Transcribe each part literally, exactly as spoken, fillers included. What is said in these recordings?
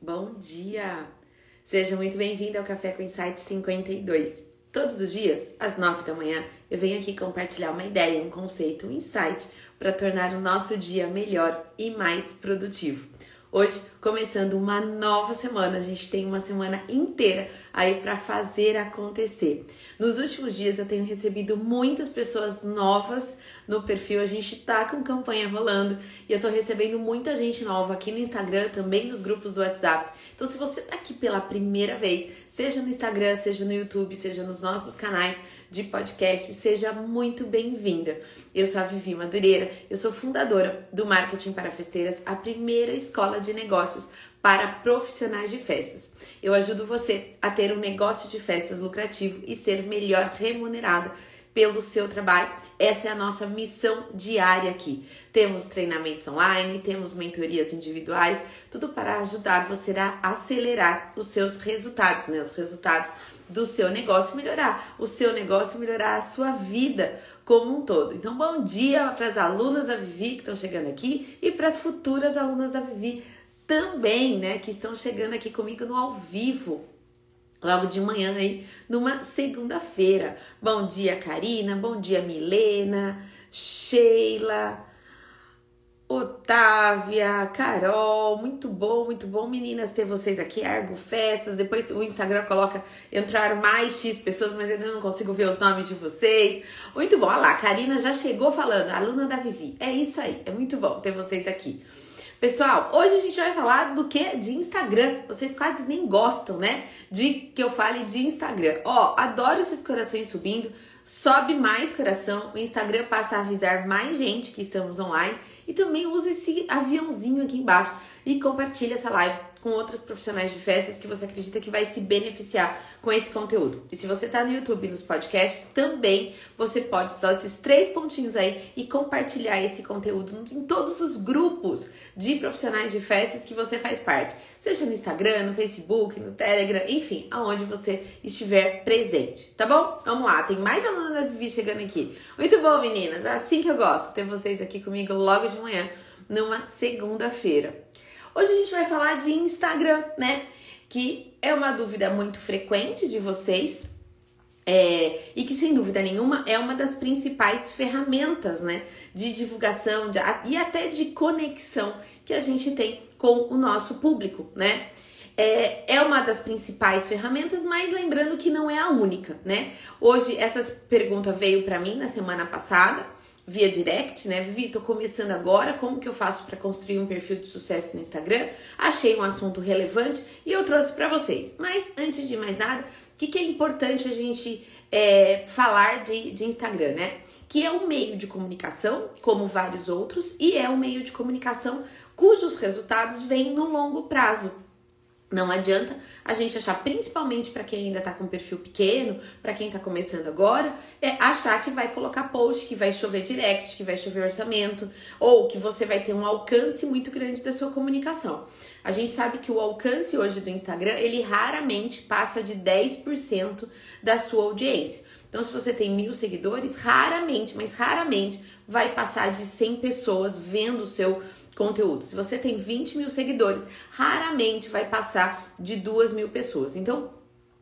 Bom dia! Seja muito bem-vindo ao Café com Insight cinquenta e dois. Todos os dias, às nove da manhã, eu venho aqui compartilhar uma ideia, um conceito, um insight para tornar o nosso dia melhor e mais produtivo. Hoje, começando uma nova semana, a gente tem uma semana inteira aí para fazer acontecer. Nos últimos dias eu tenho recebido muitas pessoas novas no perfil, a gente tá com campanha rolando e eu tô recebendo muita gente nova aqui no Instagram, também nos grupos do WhatsApp. Então se você tá aqui pela primeira vez, seja no Instagram, seja no YouTube, seja nos nossos canais de podcast, seja muito bem-vinda. Eu sou a Vivi Madureira, eu sou fundadora do Marketing para Festeiras, a primeira escola de negócios para profissionais de festas. Eu ajudo você a ter um negócio de festas lucrativo e ser melhor remunerada pelo seu trabalho. Essa é a nossa missão diária aqui. Temos treinamentos online, temos mentorias individuais, tudo para ajudar você a acelerar os seus resultados, né? Os resultados do seu negócio, melhorar o seu negócio, melhorar a sua vida como um todo. Então, bom dia para as alunas da Vivi que estão chegando aqui e para as futuras alunas da Vivi também, né, que estão chegando aqui comigo no ao vivo, logo de manhã aí, numa segunda-feira. Bom dia, Karina, bom dia, Milena, Sheila, Otávia, Carol, muito bom, muito bom, meninas, ter vocês aqui, Argo Festas. Depois o Instagram coloca, entraram mais X pessoas, mas eu não consigo ver os nomes de vocês. Muito bom, olha lá, a Karina já chegou falando, aluna da Vivi, é isso aí, é muito bom ter vocês aqui. Pessoal, hoje a gente vai falar do que? De Instagram. Vocês quase nem gostam, né? De que eu fale de Instagram. Ó, adoro esses corações subindo. Sobe mais coração. O Instagram passa a avisar mais gente que estamos online. E também usa esse aviãozinho aqui embaixo. E compartilha essa live com outros profissionais de festas que você acredita que vai se beneficiar com esse conteúdo. E se você está no YouTube e nos podcasts, também você pode usar esses três pontinhos aí e compartilhar esse conteúdo em todos os grupos de profissionais de festas que você faz parte. Seja no Instagram, no Facebook, no Telegram, enfim, aonde você estiver presente, tá bom? Vamos lá, tem mais alunos da Vivi chegando aqui. Muito bom, meninas, assim que eu gosto, ter vocês aqui comigo logo de manhã, numa segunda-feira. Hoje a gente vai falar de Instagram, né? Que é uma dúvida muito frequente de vocês é, e que, sem dúvida nenhuma, é uma das principais ferramentas, né? De divulgação de, e até de conexão que a gente tem com o nosso público, né? É, é uma das principais ferramentas, mas lembrando que não é a única, né? Hoje, essa pergunta veio para mim na semana passada, via direct, né? Vivi, tô começando agora, como que eu faço para construir um perfil de sucesso no Instagram? Achei um assunto relevante e eu trouxe para vocês. Mas, antes de mais nada, o que, que é importante a gente é, falar de, de Instagram, né? Que é um meio de comunicação, como vários outros, e é um meio de comunicação cujos resultados vêm no longo prazo. Não adianta a gente achar, principalmente para quem ainda tá com perfil pequeno, para quem tá começando agora, é achar que vai colocar post, que vai chover direct, que vai chover orçamento, ou que você vai ter um alcance muito grande da sua comunicação. A gente sabe que o alcance hoje do Instagram, ele raramente passa de dez por cento da sua audiência. Então, se você tem mil seguidores, raramente, mas raramente, vai passar de cem pessoas vendo o seu conteúdo. Se você tem vinte mil seguidores, raramente vai passar de duas mil pessoas. Então,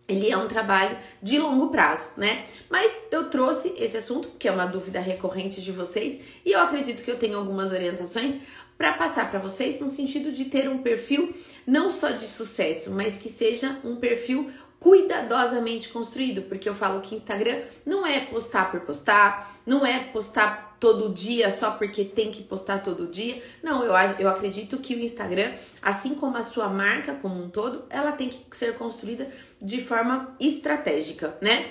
ele é um trabalho de longo prazo, né? Mas eu trouxe esse assunto, que é uma dúvida recorrente de vocês, e eu acredito que eu tenho algumas orientações para passar para vocês no sentido de ter um perfil não só de sucesso, mas que seja um perfil cuidadosamente construído, porque eu falo que Instagram não é postar por postar, não é postar todo dia só porque tem que postar todo dia. Não, eu, eu acredito que o Instagram, assim como a sua marca como um todo, ela tem que ser construída de forma estratégica, né?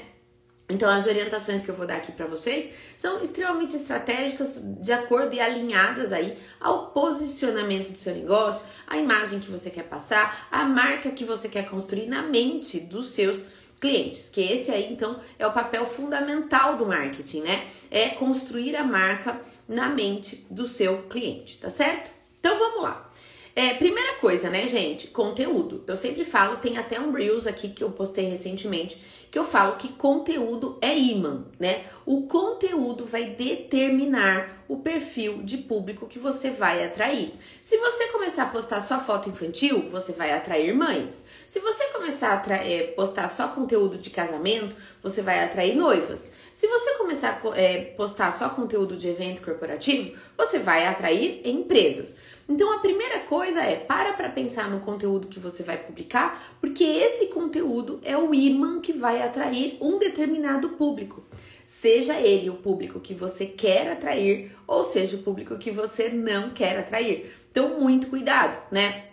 Então, as orientações que eu vou dar aqui para vocês são extremamente estratégicas, de acordo e alinhadas aí ao posicionamento do seu negócio, à imagem que você quer passar, à marca que você quer construir na mente dos seus clientes, que esse aí, então, é o papel fundamental do marketing, né? É construir a marca na mente do seu cliente, tá certo? Então, vamos lá. É, primeira coisa, né, gente? Conteúdo. Eu sempre falo, tem até um Reels aqui que eu postei recentemente, que eu falo que conteúdo é imã, né? O conteúdo vai determinar o perfil de público que você vai atrair. Se você começar a postar só foto infantil, você vai atrair mães. Se você começar a atrair, postar só conteúdo de casamento, você vai atrair noivas. Se você começar a é, postar só conteúdo de evento corporativo, você vai atrair empresas. Então, a primeira coisa é, para para pensar no conteúdo que você vai publicar, porque esse conteúdo é o imã que vai atrair um determinado público. Seja ele o público que você quer atrair, ou seja o público que você não quer atrair. Então, muito cuidado, né?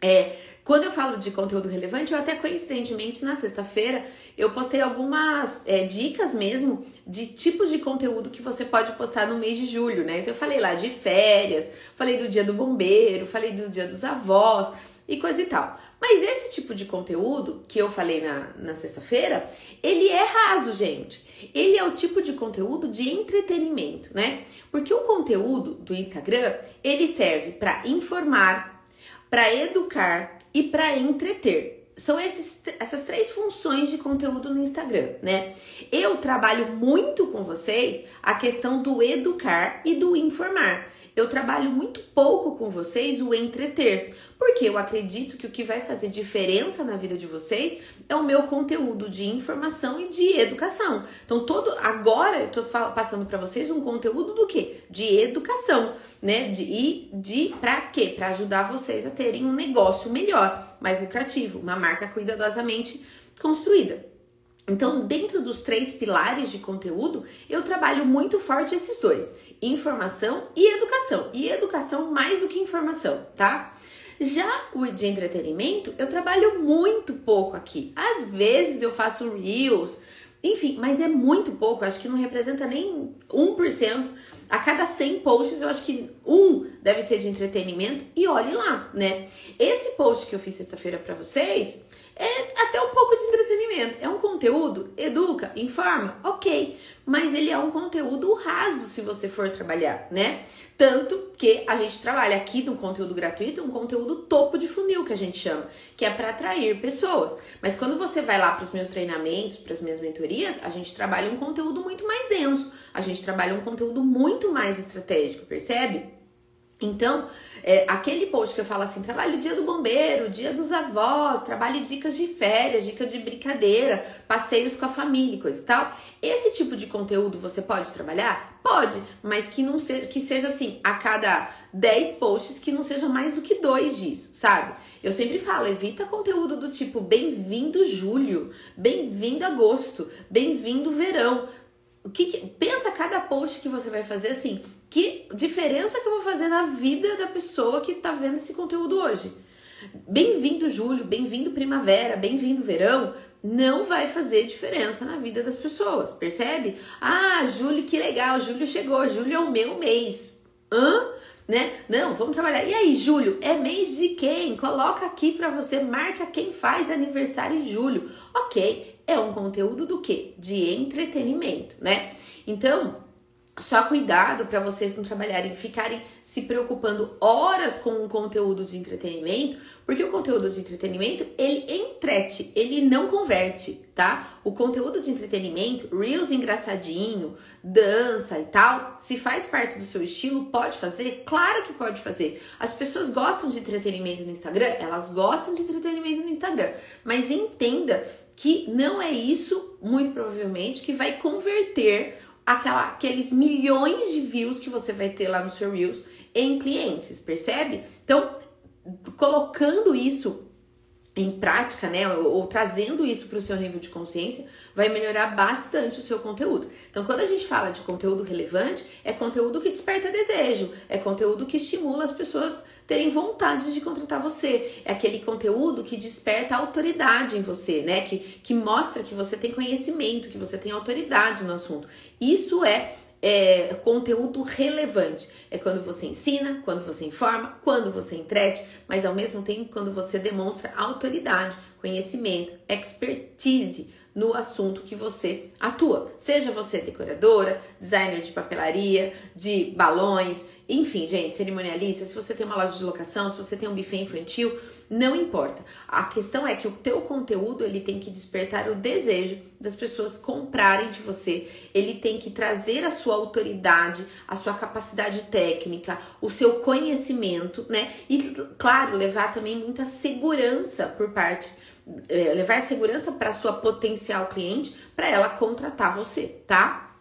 É... Quando eu falo de conteúdo relevante, eu até coincidentemente na sexta-feira eu postei algumas é, dicas mesmo de tipos de conteúdo que você pode postar no mês de julho, né? Então eu falei lá de férias, falei do dia do bombeiro, falei do dia dos avós e coisa e tal. Mas esse tipo de conteúdo que eu falei na, na sexta-feira, ele é raso, gente. Ele é o tipo de conteúdo de entretenimento, né? Porque o conteúdo do Instagram, ele serve para informar, para educar e para entreter. São esses, essas três funções de conteúdo no Instagram, né? Eu trabalho muito com vocês a questão do educar e do informar. Eu trabalho muito pouco com vocês o entreter, porque eu acredito que o que vai fazer diferença na vida de vocês é o meu conteúdo de informação e de educação. Então, todo agora eu tô passando para vocês um conteúdo do quê? De educação, né? De e de para quê? Para ajudar vocês a terem um negócio melhor, mais lucrativo, uma marca cuidadosamente construída. Então, dentro dos três pilares de conteúdo, eu trabalho muito forte esses dois. Informação e educação. E educação mais do que informação, tá? Já o de entretenimento, eu trabalho muito pouco aqui. Às vezes eu faço reels, enfim, mas é muito pouco. Eu acho que não representa nem um por cento. A cada cem posts, eu acho que um deve ser de entretenimento. E olhe lá, né? Esse post que eu fiz sexta-feira pra vocês é até um pouco de entretenimento, é um conteúdo, educa, informa, ok, mas ele é um conteúdo raso se você for trabalhar, né? Tanto que a gente trabalha aqui no conteúdo gratuito, um conteúdo topo de funil que a gente chama, que é para atrair pessoas. Mas quando você vai lá para os meus treinamentos, para as minhas mentorias, a gente trabalha um conteúdo muito mais denso, a gente trabalha um conteúdo muito mais estratégico, percebe? Então, é, aquele post que eu falo assim, trabalho dia do bombeiro, dia dos avós, trabalho dicas de férias, dicas de brincadeira, passeios com a família e coisa e tal. Esse tipo de conteúdo você pode trabalhar? Pode, mas que não seja, que seja assim, a cada dez posts, que não seja mais do que dois disso, sabe? Eu sempre falo, evita conteúdo do tipo, bem-vindo julho, bem-vindo agosto, bem-vindo verão. O que que, pensa cada post que você vai fazer assim, que diferença que eu vou fazer na vida da pessoa que tá vendo esse conteúdo hoje? Bem-vindo julho, bem-vindo primavera, bem-vindo verão, não vai fazer diferença na vida das pessoas, percebe? Ah, julho, que legal, julho chegou, julho é o meu mês. Hã? Né? Não, vamos trabalhar. E aí, julho, é mês de quem? Coloca aqui pra você, marca quem faz aniversário em julho. Ok, é um conteúdo do quê? De entretenimento, né? Então, só cuidado para vocês não trabalharem, ficarem se preocupando horas com o conteúdo de entretenimento, porque o conteúdo de entretenimento, ele entrete, ele não converte, tá? O conteúdo de entretenimento, reels engraçadinho, dança e tal, se faz parte do seu estilo, pode fazer? Claro que pode fazer. As pessoas gostam de entretenimento no Instagram? Elas gostam de entretenimento no Instagram, mas entenda que não é isso, muito provavelmente, que vai converter Aquela, aqueles milhões de views que você vai ter lá no seu Reels em clientes, percebe? Então, colocando isso em prática, né, ou, ou trazendo isso para o seu nível de consciência, vai melhorar bastante o seu conteúdo. Então, quando a gente fala de conteúdo relevante, é conteúdo que desperta desejo, é conteúdo que estimula as pessoas terem vontade de contratar você, é aquele conteúdo que desperta autoridade em você, né, que, que mostra que você tem conhecimento, que você tem autoridade no assunto. Isso é É, conteúdo relevante. É quando você ensina, quando você informa, quando você entrete, mas ao mesmo tempo quando você demonstra autoridade, conhecimento, expertise no assunto que você atua. Seja você decoradora, designer de papelaria, de balões, enfim, gente, cerimonialista, se você tem uma loja de locação, se você tem um buffet infantil, não importa. A questão é que o teu conteúdo, ele tem que despertar o desejo das pessoas comprarem de você. Ele tem que trazer a sua autoridade, a sua capacidade técnica, o seu conhecimento, né? E, claro, levar também muita segurança por parte... É, levar a segurança para a sua potencial cliente, para ela contratar você, tá?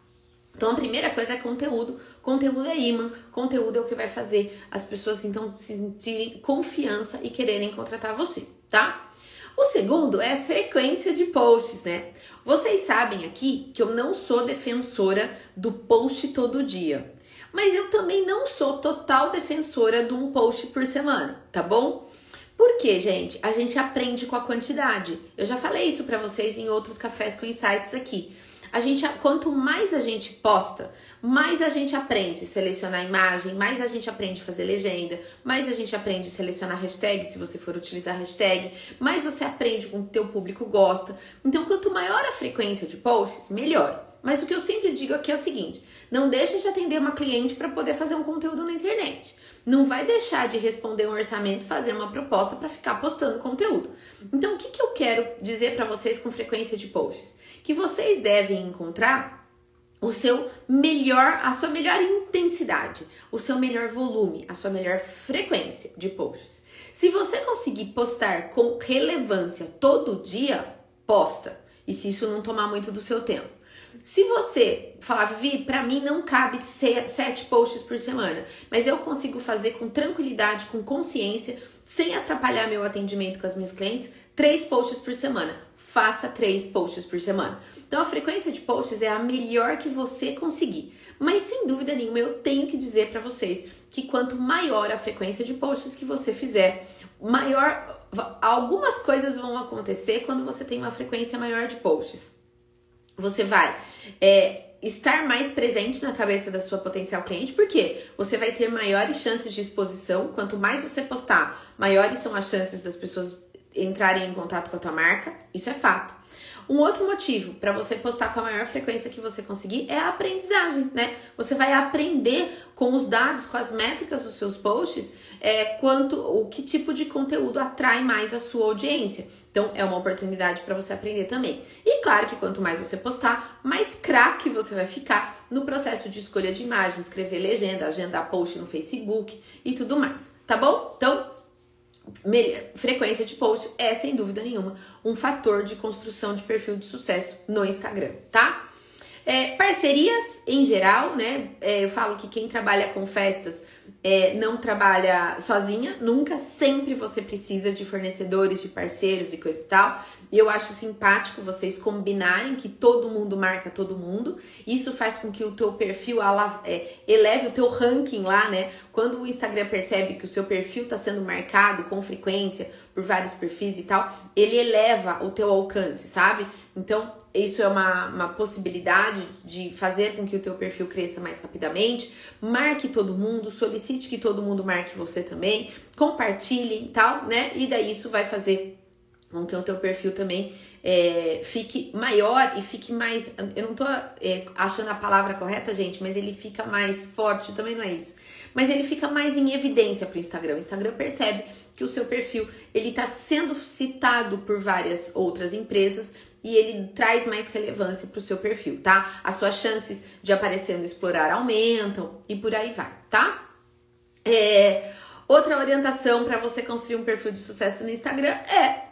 Então, a primeira coisa é conteúdo. Conteúdo é imã, conteúdo é o que vai fazer as pessoas, então, se sentirem confiança e quererem contratar você, tá? O segundo é frequência de posts, né? Vocês sabem aqui que eu não sou defensora do post todo dia, mas eu também não sou total defensora de um post por semana, tá bom? Porque, gente, a gente aprende com a quantidade. Eu já falei isso pra vocês em outros Cafés com Insights aqui. A gente, quanto mais a gente posta, mais a gente aprende a selecionar imagem, mais a gente aprende a fazer legenda, mais a gente aprende a selecionar hashtag, se você for utilizar hashtag, mais você aprende com o que teu público gosta. Então, quanto maior a frequência de posts, melhor. Mas o que eu sempre digo aqui é o seguinte, não deixa de atender uma cliente para poder fazer um conteúdo na internet. Não vai deixar de responder um orçamento, fazer uma proposta para ficar postando conteúdo. Então, o que, que eu quero dizer para vocês com frequência de posts? Que vocês devem encontrar o seu melhor, a sua melhor intensidade, o seu melhor volume, a sua melhor frequência de posts. Se você conseguir postar com relevância todo dia, posta. E se isso não tomar muito do seu tempo. Se você falar, Vivi, pra mim não cabe sete posts por semana, mas eu consigo fazer com tranquilidade, com consciência, sem atrapalhar meu atendimento com as minhas clientes, três posts por semana. Faça três posts por semana. Então, a frequência de posts é a melhor que você conseguir. Mas, sem dúvida nenhuma, eu tenho que dizer pra vocês que quanto maior a frequência de posts que você fizer, maior... Algumas coisas vão acontecer quando você tem uma frequência maior de posts. Você vai é, estar mais presente na cabeça da sua potencial cliente, porque você vai ter maiores chances de exposição. Quanto mais você postar, maiores são as chances das pessoas entrarem em contato com a tua marca. Isso é fato. Um outro motivo para você postar com a maior frequência que você conseguir é a aprendizagem, né? Você vai aprender com os dados, com as métricas dos seus posts, é, quanto, o que tipo de conteúdo atrai mais a sua audiência. Então, é uma oportunidade para você aprender também. E claro que quanto mais você postar, mais craque você vai ficar no processo de escolha de imagem, escrever legenda, agendar post no Facebook e tudo mais, tá bom? Então... frequência de post é, sem dúvida nenhuma, um fator de construção de perfil de sucesso no Instagram, tá? É, parcerias, em geral, né? É, eu falo que quem trabalha com festas é, não trabalha sozinha, nunca, sempre você precisa de fornecedores, de parceiros e coisa e tal. E eu acho simpático vocês combinarem que todo mundo marca todo mundo. Isso faz com que o teu perfil eleve o teu ranking lá, né? Quando o Instagram percebe que o seu perfil está sendo marcado com frequência por vários perfis e tal, ele eleva o teu alcance, sabe? Então, isso é uma, uma possibilidade de fazer com que o teu perfil cresça mais rapidamente. Marque todo mundo, solicite que todo mundo marque você também, compartilhe e tal, né? E daí isso vai fazer... com que o teu perfil também é, fique maior e fique mais... Eu não tô é, achando a palavra correta, gente, mas ele fica mais forte, também não é isso. Mas ele fica mais em evidência pro Instagram. O Instagram percebe que o seu perfil, ele tá sendo citado por várias outras empresas e ele traz mais relevância pro seu perfil, tá? As suas chances de aparecer no Explorar aumentam e por aí vai, tá? É, outra orientação para você construir um perfil de sucesso no Instagram é...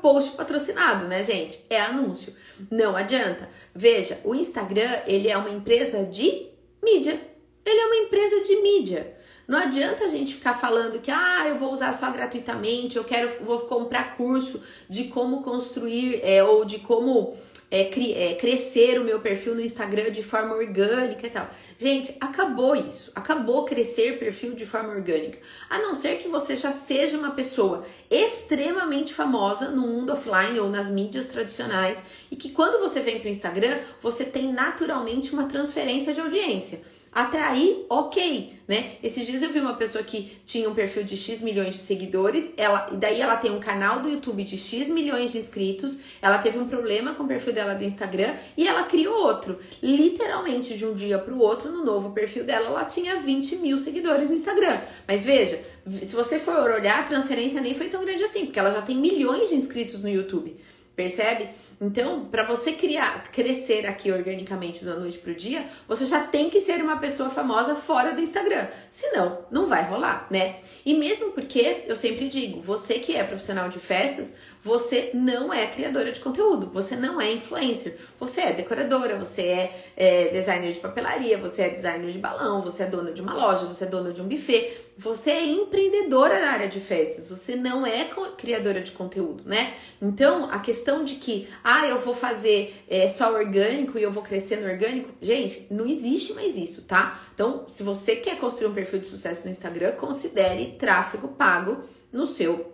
post patrocinado, né, gente? É anúncio. Não adianta. Veja, o Instagram, ele é uma empresa de mídia. Ele é uma empresa de mídia. Não adianta a gente ficar falando que, ah, eu vou usar só gratuitamente, eu quero, vou comprar curso de como construir é, ou de como é, cri, é, crescer o meu perfil no Instagram de forma orgânica e tal. Gente, acabou isso. Acabou crescer perfil de forma orgânica. A não ser que você já seja uma pessoa extremamente famosa no mundo offline ou nas mídias tradicionais e que quando você vem para o Instagram, você tem naturalmente uma transferência de audiência. Atrair, ok, né? Esses dias eu vi uma pessoa que tinha um perfil de X milhões de seguidores, ela, e daí ela tem um canal do YouTube de X milhões de inscritos, ela teve um problema com o perfil dela do Instagram e ela criou outro. Literalmente, de um dia para o outro, no novo perfil dela, ela tinha vinte mil seguidores no Instagram. Mas veja, se você for olhar, a transferência nem foi tão grande assim, porque ela já tem milhões de inscritos no YouTube. Percebe? Então, para você criar, crescer aqui organicamente da noite pro dia, você já tem que ser uma pessoa famosa fora do Instagram. Senão, não vai rolar, né? E mesmo porque, eu sempre digo, você que é profissional de festas, você não é criadora de conteúdo, você não é influencer, você é decoradora, você é, é designer de papelaria, você é designer de balão, você é dona de uma loja, você é dona de um buffet, você é empreendedora na área de festas, você não é criadora de conteúdo, né? Então, a questão de que, ah, eu vou fazer é, só orgânico e eu vou crescer no orgânico, gente, não existe mais isso, tá? Então, se você quer construir um perfil de sucesso no Instagram, considere tráfego pago no seu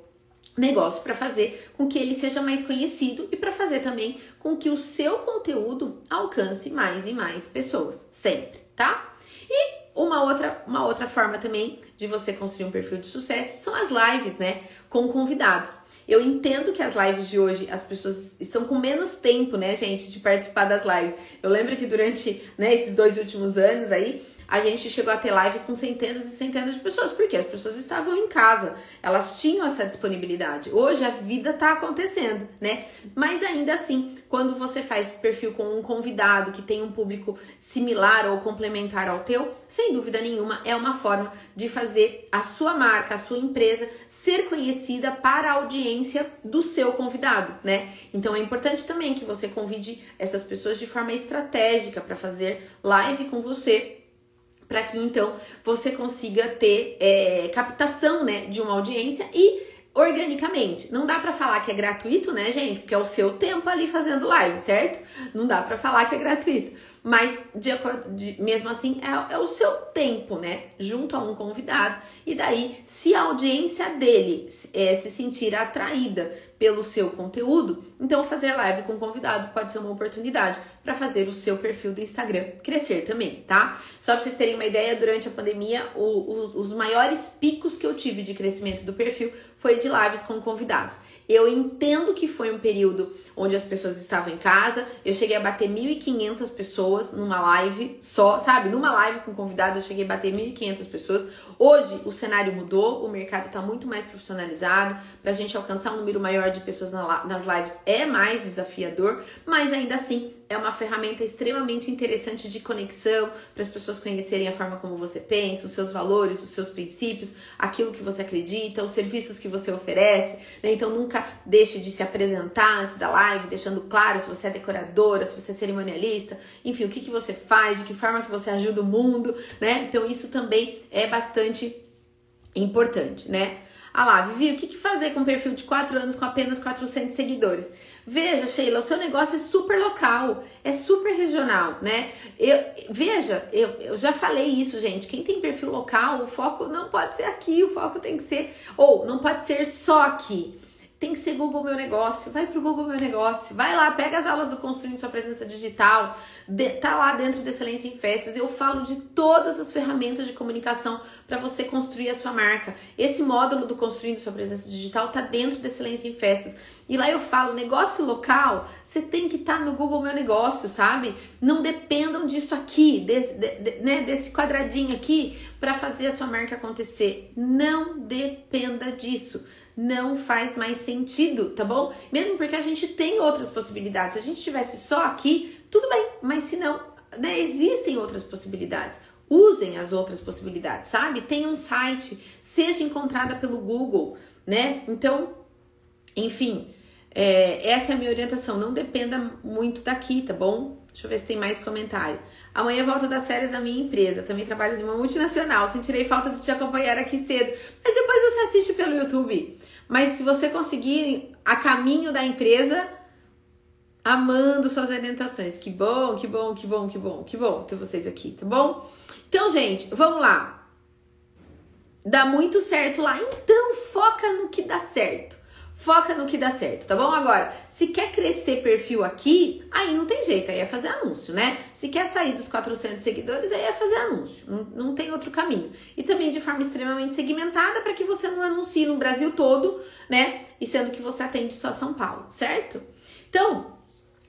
negócio para fazer com que ele seja mais conhecido e para fazer também com que o seu conteúdo alcance mais e mais pessoas, sempre, tá? E uma outra, uma outra forma também de você construir um perfil de sucesso são as lives, né, com convidados. Eu entendo que as lives de hoje, as pessoas estão com menos tempo, né, gente, de participar das lives. Eu lembro que durante, né, esses dois últimos anos aí, a gente chegou a ter live com centenas e centenas de pessoas, porque as pessoas estavam em casa, elas tinham essa disponibilidade. Hoje a vida tá acontecendo, né? Mas ainda assim, quando você faz perfil com um convidado que tem um público similar ou complementar ao teu, sem dúvida nenhuma é uma forma de fazer a sua marca, a sua empresa ser conhecida para a audiência do seu convidado, né? Então é importante também que você convide essas pessoas de forma estratégica para fazer live com você, para que, então, você consiga ter é, captação, né, de uma audiência e organicamente. Não dá para falar que é gratuito, né, gente? Porque é o seu tempo ali fazendo live, certo? Não dá para falar que é gratuito. Mas, de acordo, de, mesmo assim, é, é o seu tempo, né? Junto a um convidado. E daí, se a audiência dele é, se sentir atraída pelo seu conteúdo, então fazer live com o convidado pode ser uma oportunidade para fazer o seu perfil do Instagram crescer também, tá? Só para vocês terem uma ideia, durante a pandemia, o, o, os maiores picos que eu tive de crescimento do perfil foi de lives com convidados. Eu entendo que foi um período onde as pessoas estavam em casa, eu cheguei a bater mil e quinhentas pessoas numa live só, sabe? Numa live com convidado eu cheguei a bater mil e quinhentas pessoas. Hoje o cenário mudou, o mercado tá muito mais profissionalizado, pra gente alcançar um número maior de pessoas na, nas lives é mais desafiador, mas ainda assim é uma ferramenta extremamente interessante de conexão, para as pessoas conhecerem a forma como você pensa, os seus valores, os seus princípios, aquilo que você acredita, os serviços que você oferece, né? Então nunca deixe de se apresentar antes da live, deixando claro se você é decoradora, se você é cerimonialista, enfim, o que, que você faz, de que forma que você ajuda o mundo, né? Então isso também é bastante importante, né? Ah lá, Vivi, o que, que fazer com um perfil de quatro anos com apenas quatrocentos seguidores? Veja, Sheila, o seu negócio é super local, é super regional, né? Eu, veja, eu, eu já falei isso, gente. Quem tem perfil local, o foco não pode ser aqui, o foco tem que ser... Ou, não pode ser só aqui. Tem que ser Google Meu Negócio, vai pro Google Meu Negócio, vai lá, pega as aulas do Construindo Sua Presença Digital, de, tá lá dentro do Excelência em Festas, eu falo de todas as ferramentas de comunicação para você construir a sua marca. Esse módulo do Construindo Sua Presença Digital tá dentro do Excelência em Festas. E lá eu falo, negócio local, você tem que estar tá no Google Meu Negócio, sabe? Não dependam disso aqui, desse, de, de, né, desse quadradinho aqui, para fazer a sua marca acontecer. Não dependa disso. Não faz mais sentido, tá bom? Mesmo porque a gente tem outras possibilidades. Se a gente estivesse só aqui, tudo bem. Mas se não, né, existem outras possibilidades. Usem as outras possibilidades, sabe? Tenha um site, seja encontrada pelo Google, né? Então, enfim, é, essa é a minha orientação. Não dependa muito daqui, tá bom? Deixa eu ver se tem mais comentário. Amanhã eu volto das férias da minha empresa. Também trabalho em uma multinacional. Sentirei falta de te acompanhar aqui cedo. Mas depois você assiste pelo YouTube. Mas se você conseguir, a caminho da empresa, amando suas orientações. Que bom, que bom, que bom, que bom, que bom ter vocês aqui, tá bom? Então, gente, vamos lá. Dá muito certo lá. Então, foca no que dá certo. Foca no que dá certo, tá bom? Agora, se quer crescer perfil aqui, aí não tem jeito, aí é fazer anúncio, né? Se quer sair dos quatrocentos seguidores, aí é fazer anúncio, não, não tem outro caminho. E também de forma extremamente segmentada, para que você não anuncie no Brasil todo, né? E sendo que você atende só São Paulo, certo? Então,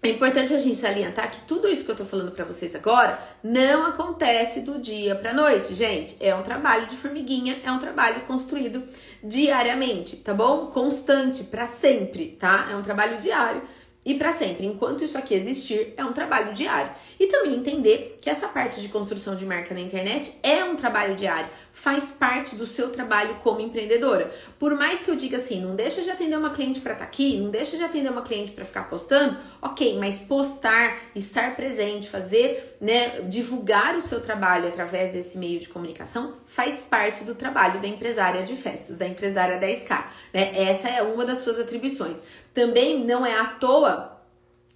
é importante a gente salientar que tudo isso que eu tô falando pra vocês agora não acontece do dia pra noite, gente. É um trabalho de formiguinha, é um trabalho construído diariamente, tá bom? Constante, pra sempre, tá? É um trabalho diário e pra sempre. Enquanto isso aqui existir, é um trabalho diário. E também entender que essa parte de construção de marca na internet é um trabalho diário. Faz parte do seu trabalho como empreendedora. Por mais que eu diga assim, não deixa de atender uma cliente para estar aqui, não deixa de atender uma cliente para ficar postando, ok, mas postar, estar presente, fazer, né, divulgar o seu trabalho através desse meio de comunicação faz parte do trabalho da empresária de festas, da empresária dez K, né? Essa é uma das suas atribuições. Também não é à toa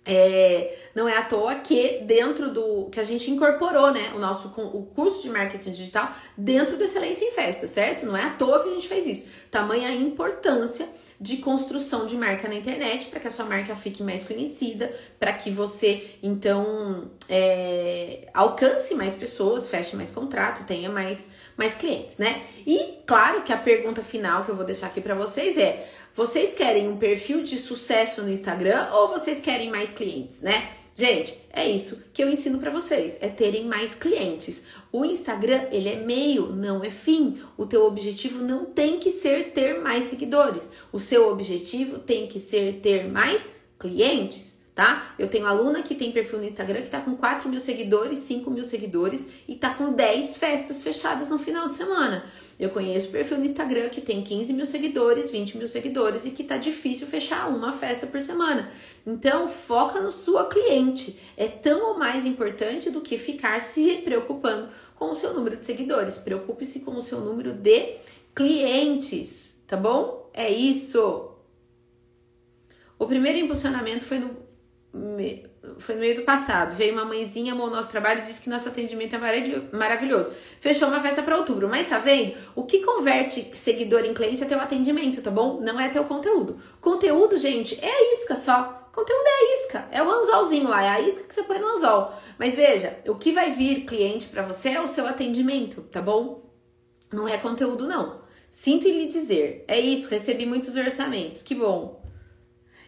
É, não é à toa que dentro do que a gente incorporou, né, o nosso o curso de marketing digital dentro do Excelência em Festas, certo? Não é à toa que a gente fez isso. Tamanha a importância de construção de marca na internet para que a sua marca fique mais conhecida, para que você, então, é, alcance mais pessoas, feche mais contrato, tenha mais, mais clientes, né? E, claro, que a pergunta final que eu vou deixar aqui para vocês é: vocês querem um perfil de sucesso no Instagram ou vocês querem mais clientes, né? Gente, é isso que eu ensino pra vocês, é terem mais clientes. O Instagram, ele é meio, não é fim. O teu objetivo não tem que ser ter mais seguidores. O seu objetivo tem que ser ter mais clientes, tá? Eu tenho aluna que tem perfil no Instagram que tá com quatro mil seguidores, cinco mil seguidores e tá com dez festas fechadas no final de semana. Eu conheço perfil no Instagram que tem quinze mil seguidores, vinte mil seguidores e que tá difícil fechar uma festa por semana. Então, foca no sua cliente. É tão ou mais importante do que ficar se preocupando com o seu número de seguidores. Preocupe-se com o seu número de clientes, tá bom? É isso. O primeiro impulsionamento foi no... foi no meio do passado. Veio uma mãezinha, amou o nosso trabalho e disse que nosso atendimento é maravilhoso. Fechou uma festa para outubro, mas tá vendo? O que converte seguidor em cliente é teu atendimento, tá bom? Não é teu conteúdo. Conteúdo, gente, é a isca só. Conteúdo é a isca, é o anzolzinho lá, é a isca que você põe no anzol. Mas veja, o que vai vir cliente para você é o seu atendimento, tá bom? Não é conteúdo, não. Sinto lhe dizer, é isso, recebi muitos orçamentos, que bom.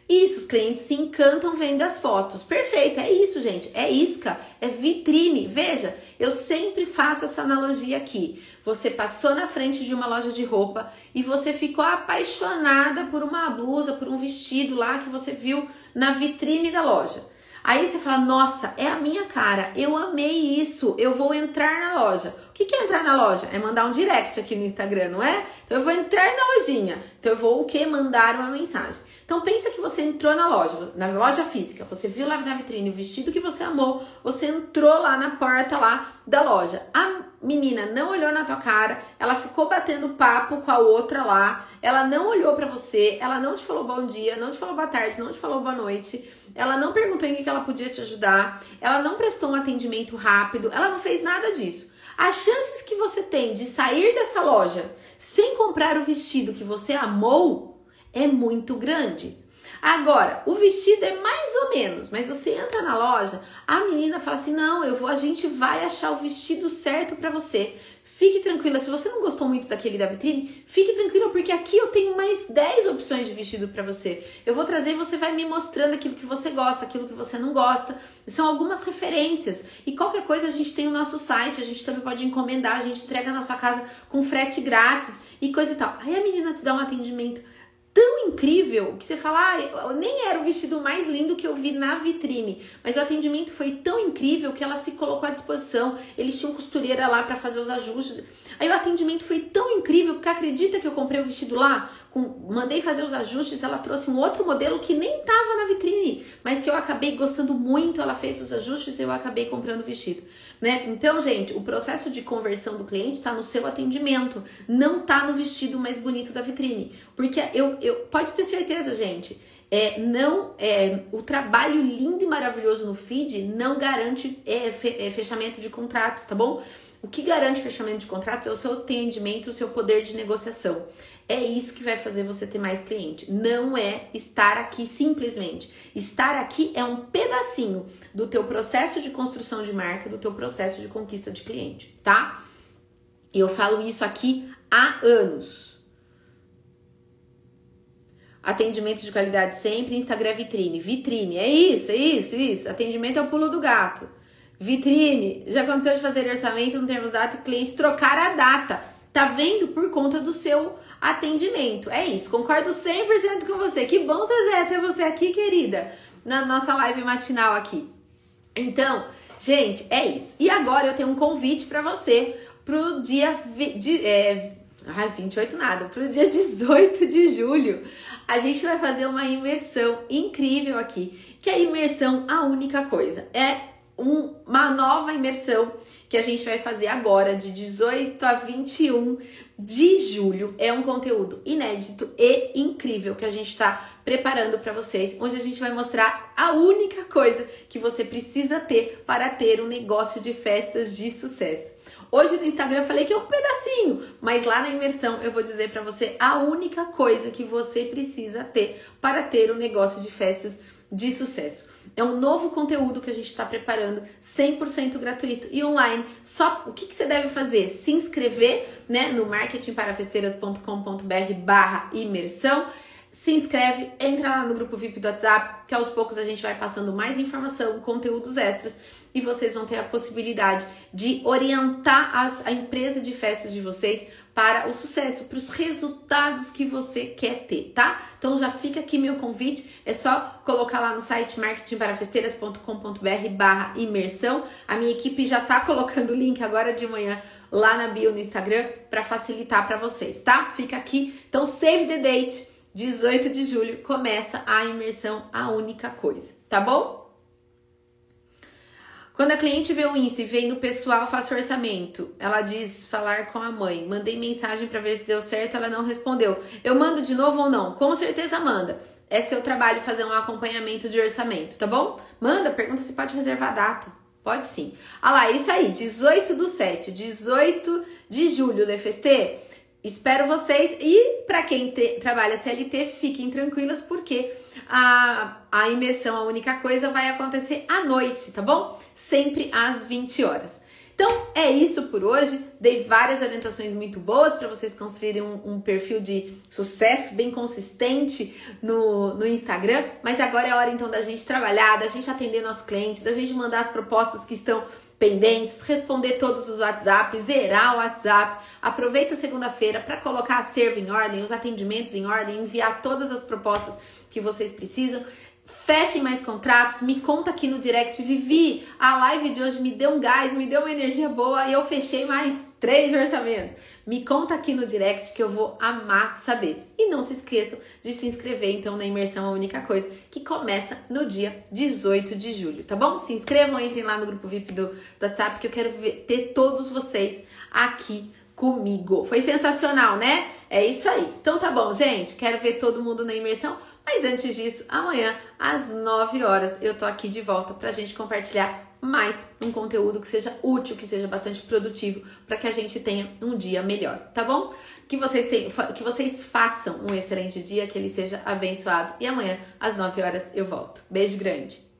Isso, os clientes se encantam vendo as fotos. Perfeito, é isso, gente. É isca, é vitrine. Veja, eu sempre faço essa analogia aqui. Você passou na frente de uma loja de roupa e você ficou apaixonada por uma blusa, por um vestido lá que você viu na vitrine da loja. Aí você fala, nossa, é a minha cara, eu amei isso, eu vou entrar na loja. O que é entrar na loja? É mandar um direct aqui no Instagram, não é? Então eu vou entrar na lojinha. Então eu vou o quê? Mandar uma mensagem. Então pensa que você entrou na loja, na loja física, você viu lá na vitrine o vestido que você amou, você entrou lá na porta lá da loja. A menina não olhou na tua cara, ela ficou batendo papo com a outra lá, ela não olhou pra você, ela não te falou bom dia, não te falou boa tarde, não te falou boa noite, ela não perguntou em que ela podia te ajudar, ela não prestou um atendimento rápido, ela não fez nada disso. As chances que você tem de sair dessa loja sem comprar o vestido que você amou é muito grande. Agora, o vestido é mais ou menos, mas você entra na loja, a menina fala assim, não, eu vou, a gente vai achar o vestido certo pra você. Fique tranquila, se você não gostou muito daquele da vitrine, fique tranquila, porque aqui eu tenho mais dez opções de vestido pra você. Eu vou trazer e você vai me mostrando aquilo que você gosta, aquilo que você não gosta. São algumas referências. E qualquer coisa a gente tem o nosso site, a gente também pode encomendar, a gente entrega na sua casa com frete grátis e coisa e tal. Aí a menina te dá um atendimento tão incrível que você fala, ah, nem era o vestido mais lindo que eu vi na vitrine, mas o atendimento foi tão incrível que ela se colocou à disposição, eles tinham costureira lá para fazer os ajustes, aí o atendimento foi tão incrível que acredita que eu comprei o vestido lá, Com, mandei fazer os ajustes, ela trouxe um outro modelo que nem tava na vitrine, mas que eu acabei gostando muito, ela fez os ajustes e eu acabei comprando o vestido, né? Então, gente, o processo de conversão do cliente tá no seu atendimento, não tá no vestido mais bonito da vitrine, porque eu, eu pode ter certeza, gente, é, não, é, o trabalho lindo e maravilhoso no feed não garante é, fe, é, fechamento de contratos, tá bom? O que garante fechamento de contratos é o seu atendimento, o seu poder de negociação. É isso que vai fazer você ter mais cliente. Não é estar aqui simplesmente. Estar aqui é um pedacinho do teu processo de construção de marca, do teu processo de conquista de cliente, tá? E eu falo isso aqui há anos. Atendimento de qualidade sempre, Instagram vitrine. Vitrine, é isso, é isso, é isso. Atendimento é o pulo do gato. Vitrine, já aconteceu de fazer orçamento, não termos data, clientes trocar a data. Tá vendo? Por conta do seu atendimento. É isso, concordo cem por cento com você. Que bom, Zezé, ter você aqui, querida, na nossa live matinal aqui. Então, gente, é isso. E agora eu tenho um convite pra você pro dia... De, é, Ai, vinte e oito nada. Pro dia dezoito de julho, a gente vai fazer uma imersão incrível aqui. Que é a imersão A Única Coisa. É um, uma nova imersão que a gente vai fazer agora, de dezoito a vinte e um de julho. É um conteúdo inédito e incrível que a gente está preparando para vocês, onde a gente vai mostrar a única coisa que você precisa ter para ter um negócio de festas de sucesso. Hoje no Instagram eu falei que é um pedacinho, mas lá na imersão eu vou dizer para você a única coisa que você precisa ter para ter um negócio de festas de sucesso. É um novo conteúdo que a gente está preparando, cem por cento gratuito e online. Só o que, que você deve fazer? Se inscrever, né, no marketingparafesteiras.com.br barra imersão. Se inscreve, entra lá no grupo V I P do WhatsApp, que aos poucos a gente vai passando mais informação, conteúdos extras, e vocês vão ter a possibilidade de orientar a, a empresa de festas de vocês para o sucesso, para os resultados que você quer ter, tá? Então já fica aqui meu convite, é só colocar lá no site marketingparafesteiras.com.br barra imersão. A minha equipe já tá colocando o link agora de manhã lá na bio no Instagram para facilitar para vocês, tá? Fica aqui, então save the date, dezoito de julho começa a imersão A Única Coisa, tá bom? Quando a cliente vê o Insta e vem no pessoal, faço orçamento. Ela diz falar com a mãe. Mandei mensagem para ver se deu certo, ela não respondeu. Eu mando de novo ou não? Com certeza manda. É seu trabalho fazer um acompanhamento de orçamento, tá bom? Manda, pergunta se pode reservar a data. Pode sim. Ah lá, isso aí, dezoito do sete, dezoito de julho, D F S T. Espero vocês e para quem te, trabalha C L T, fiquem tranquilas porque a, a imersão, a única coisa, vai acontecer à noite, tá bom? Sempre às vinte horas. Então, é isso por hoje. Dei várias orientações muito boas para vocês construírem um, um perfil de sucesso bem consistente no, no Instagram. Mas agora é a hora, então, da gente trabalhar, da gente atender nosso cliente, da gente mandar as propostas que estão pendentes, responder todos os WhatsApps, zerar o WhatsApp. Aproveita a segunda-feira para colocar acervo em ordem, os atendimentos em ordem, enviar todas as propostas que vocês precisam. Fechem mais contratos, me conta aqui no direct. Vivi, a live de hoje me deu um gás, me deu uma energia boa e eu fechei mais três orçamentos. Me conta aqui no direct que eu vou amar saber. E não se esqueçam de se inscrever, então, na imersão A Única Coisa, que começa no dia dezoito de julho, tá bom? Se inscrevam, entrem lá no grupo V I P do, do WhatsApp, que eu quero ver, ter todos vocês aqui comigo. Foi sensacional, né? É isso aí. Então tá bom, gente. Quero ver todo mundo na imersão. Mas antes disso, amanhã, às nove horas, eu tô aqui de volta pra gente compartilhar mais um conteúdo que seja útil, que seja bastante produtivo, para que a gente tenha um dia melhor, tá bom? Que vocês tenham, que vocês façam um excelente dia, que ele seja abençoado. E amanhã, às nove horas, eu volto. Beijo grande!